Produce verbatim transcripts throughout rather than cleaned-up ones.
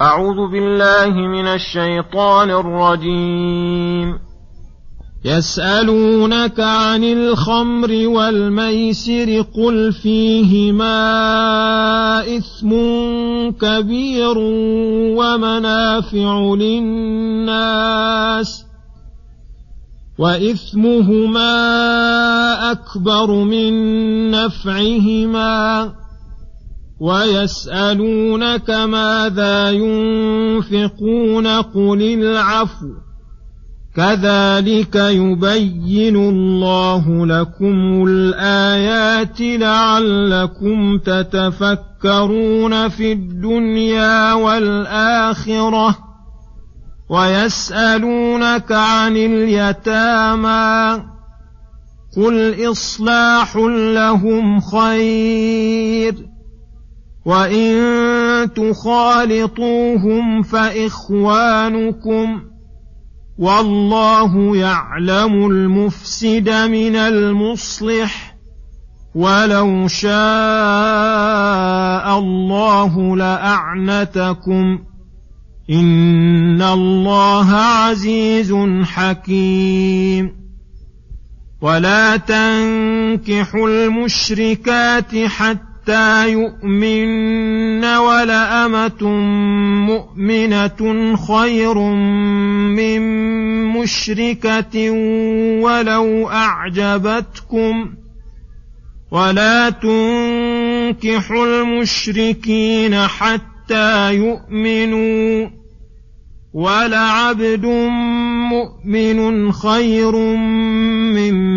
أعوذ بالله من الشيطان الرجيم. يسألونك عن الخمر والميسر قل فيهما إثم كبير ومنافع للناس وإثمهما أكبر من نفعهما ويسألونك ماذا ينفقون قل العفو كذلك يبين الله لكم الآيات لعلكم تتفكرون في الدنيا والآخرة. ويسألونك عن اليتامى قل إصلاح لهم خير وإن تخالطوهم فإخوانكم والله يعلم المفسد من المصلح ولو شاء الله لأعنتكم إن الله عزيز حكيم. ولا تنكحوا المشركات حتى حتى يؤمن ولأمة مؤمنة خير من مشركة ولو أعجبتكم ولا تنكحوا المشركين حتى يؤمنوا ولعبد مؤمن خير من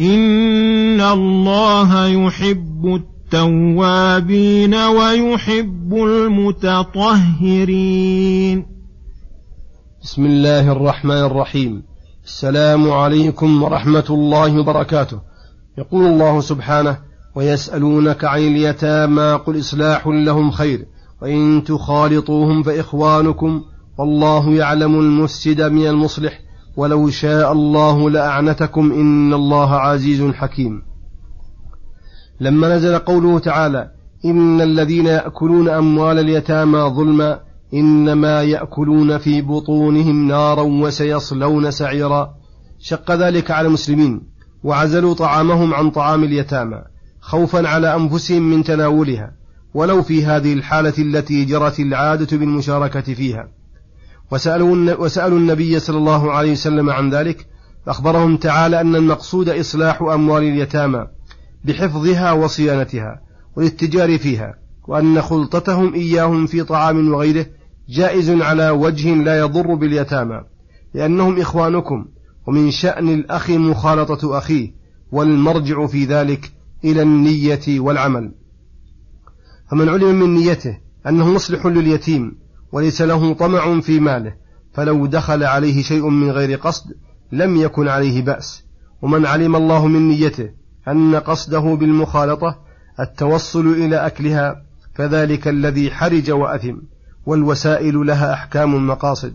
إن الله يحب التوابين ويحب المتطهرين. بسم الله الرحمن الرحيم. السلام عليكم ورحمة الله وبركاته. يقول الله سبحانه: ويسألونك عن اليتامى قل إصلاح لهم خير وإن تخالطوهم فإخوانكم والله يعلم المفسد من المصلح ولو شاء الله لأعنتكم إن الله عزيز حكيم. لما نزل قوله تعالى: إن الذين يأكلون أموال اليتامى ظلما إنما يأكلون في بطونهم نارا وسيصلون سعيرا، شق ذلك على المسلمين وعزلوا طعامهم عن طعام اليتامى خوفا على أنفسهم من تناولها ولو في هذه الحالة التي جرت العادة بالمشاركة فيها، وسألوا, وسألوا النبي صلى الله عليه وسلم عن ذلك فأخبرهم تعالى أن المقصود إصلاح أموال اليتامى بحفظها وصيانتها والاتجار فيها، وأن خلطتهم إياهم في طعام وغيره جائز على وجه لا يضر باليتامى لأنهم إخوانكم ومن شأن الأخ مخالطة أخيه، والمرجع في ذلك إلى النية والعمل. فمن علم من نيته أنه مصلح لليتيم وليس له طمع في ماله فلو دخل عليه شيء من غير قصد لم يكن عليه بأس، ومن علم الله من نيته أن قصده بالمخالطة التوصل إلى أكلها فذلك الذي حرج وأثم، والوسائل لها أحكام المقاصد.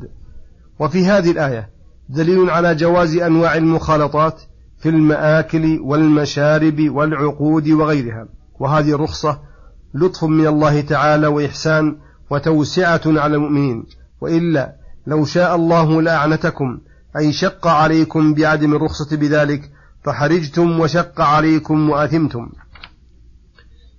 وفي هذه الآية دليل على جواز أنواع المخالطات في المآكل والمشارب والعقود وغيرها، وهذه الرخصة لطف من الله تعالى وإحسان وتوسعة على المؤمنين، وإلا لو شاء الله لأعنتكم أي شق عليكم بعدم الرخصة بذلك فحرجتم وشق عليكم وأثمتم.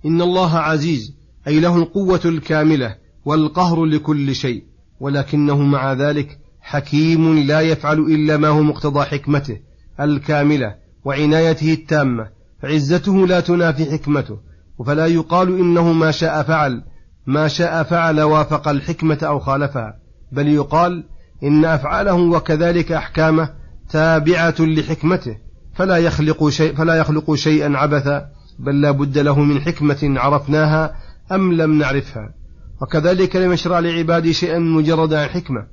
إن الله عزيز أي له القوة الكاملة والقهر لكل شيء، ولكنه مع ذلك حكيم لا يفعل إلا ما هو مقتضى حكمته الكاملة وعنايته التامة، فعزته لا تنافي حكمته، فلا يقال إنه ما شاء فعل ما شاء فعل وافق الحكمة أو خالفها، بل يقال إن أفعاله وكذلك أحكامه تابعة لحكمته، فلا يخلق شيء فلا يخلق شيئا عبثا، بل لا بد له من حكمة عرفناها أم لم نعرفها. وكذلك لم يشرع لعباده شيئا مجرد عن حكمة،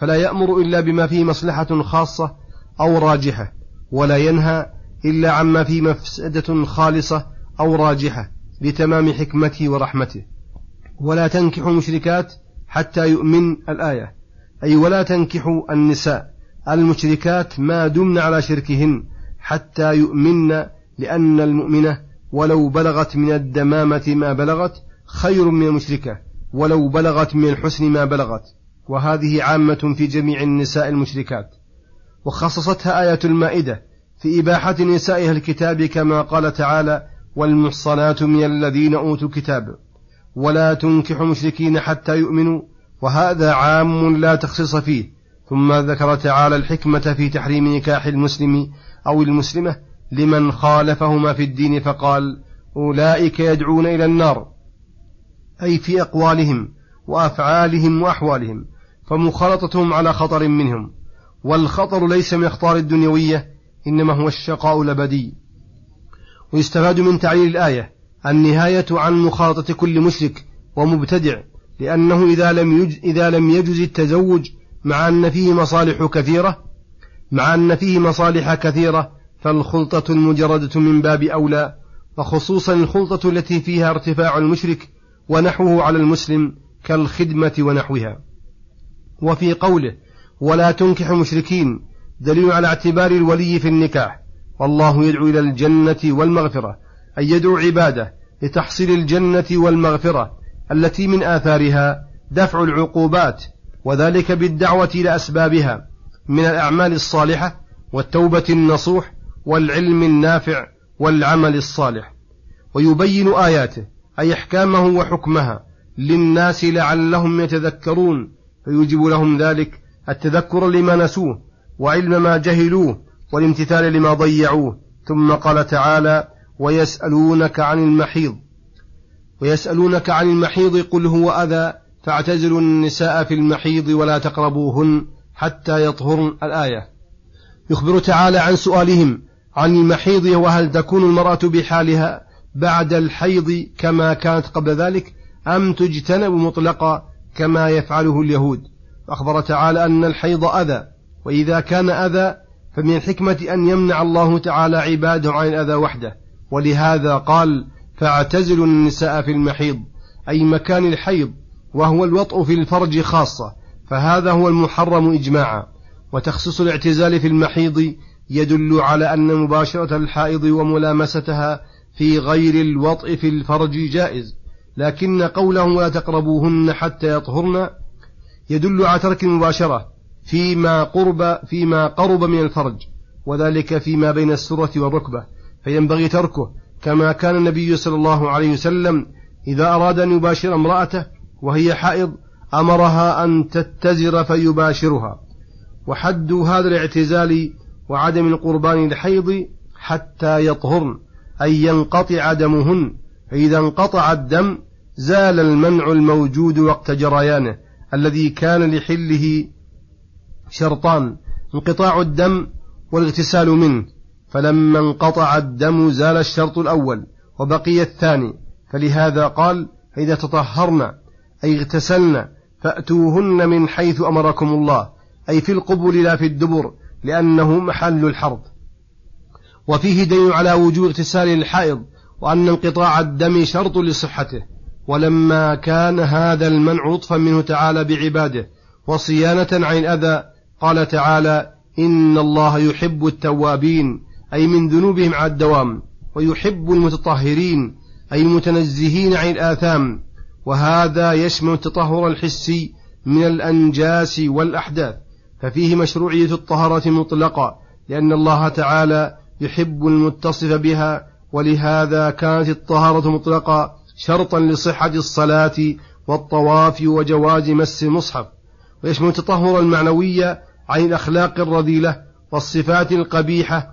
فلا يأمر إلا بما فيه مصلحة خاصة أو راجحة، ولا ينهى إلا عما فيه مفسدة خالصة أو راجحة لتمام حكمته ورحمته. ولا تنكحوا مشركات حتى يؤمن الآية، أي ولا تنكحوا النساء المشركات ما دمن على شركهن حتى يؤمن، لأن المؤمنة ولو بلغت من الدمامة ما بلغت خير من المشركة ولو بلغت من الحسن ما بلغت، وهذه عامة في جميع النساء المشركات. وخصصتها آية المائدة في إباحة نسائها الكتاب، كما قال تعالى: والمحصنات من الذين أوتوا الكتاب ولا تنكحوا مشركين حتى يؤمنوا، وهذا عام لا تخصيص فيه. ثم ذكر تعالى الحكمة في تحريم نكاح المسلم أو المسلمة لمن خالفهما في الدين، فقال: أولئك يدعون إلى النار، أي في أقوالهم وأفعالهم وأحوالهم، فمخالطتهم على خطر منهم، والخطر ليس من أخطار الدنيوية، إنما هو الشقاء الأبدي. ويستفاد من تعليل الآية النهاية عن مخالطة كل مشرك ومبتدع، لأنه إذا لم يجز, إذا لم يجز التزوج مع أن فيه مصالح كثيرة مع أن فيه مصالح كثيرة فالخلطة المجردة من باب أولى، وخصوصا الخلطة التي فيها ارتفاع المشرك ونحوه على المسلم كالخدمة ونحوها. وفي قوله ولا تنكح مشركين دليل على اعتبار الولي في النكاح، والله يدعو إلى الجنة والمغفرة، أي يدعو عباده لتحصيل الجنة والمغفرة التي من آثارها دفع العقوبات، وذلك بالدعوة إلى أسبابها من الأعمال الصالحة والتوبة النصوح والعلم النافع والعمل الصالح. ويبين آياته أي أحكامه وحكمها للناس لعلهم يتذكرون، فيوجب لهم ذلك التذكر لما نسوه وعلم ما جهلوه والامتثال لما ضيعوه. ثم قال تعالى: ويسألونك عن المحيض ويسألونك عن المحيض قل هو أذى فاعتزلوا النساء في المحيض ولا تقربوهن حتى يطهرن الآية. يخبر تعالى عن سؤالهم عن المحيض، وهل تكون المرأة بحالها بعد الحيض كما كانت قبل ذلك أم تجتنب مطلقا كما يفعله اليهود. أخبر تعالى أن الحيض أذى، وإذا كان أذى فمن الحكمة أن يمنع الله تعالى عباده عن الأذى وحده، ولهذا قال: فاعتزلوا النساء في المحيض، أي مكان الحيض، وهو الوطء في الفرج خاصة، فهذا هو المحرم إجماعا. وتخصيص الاعتزال في المحيض يدل على أن مباشرة الحائض وملامستها في غير الوطء في الفرج جائز، لكن قوله ولا تقربوهن حتى يطهرن يدل على ترك المباشرة فيما قرب فيما قرب من الفرج، وذلك فيما بين السرة والركبة، فينبغي تركه، كما كان النبي صلى الله عليه وسلم إذا أراد أن يباشر امرأته وهي حائض أمرها أن تتزر فيباشرها. وحد هذا الاعتزال وعدم القربان للحيض حتى يطهرن، أي ينقطع دمهن، فإذا انقطع الدم زال المنع الموجود وقت جريانه الذي كان لحله شرطان: انقطاع الدم والاغتسال منه، فلما انقطع الدم زال الشرط الأول وبقي الثاني، فلهذا قال: إذا تطهرن، أي اغتسلن، فأتوهن من حيث أمركم الله، أي في القبل لا في الدبر، لأنه محل الحرب. وفيه دليل على وجوب اغتسال الحائض، وأن انقطاع الدم شرط لصحته، ولما كان هذا المنع لطفا منه تعالى بعباده وصيانة عن الأذى، قال تعالى: إن الله يحب التوابين، أي من ذنوبهم على الدوام، ويحب المتطهرين، أي المتنزهين عن الآثام، وهذا يشمل التطهر الحسي من الأنجاس والأحداث، ففيه مشروعية الطهارة مطلقة، لأن الله تعالى يحب المتصف بها، ولهذا كانت الطهارة مطلقة شرطا لصحة الصلاة والطواف وجواز مس المصحف. ويشمل التطهر المعنوية عن الأخلاق الرذيلة والصفات القبيحة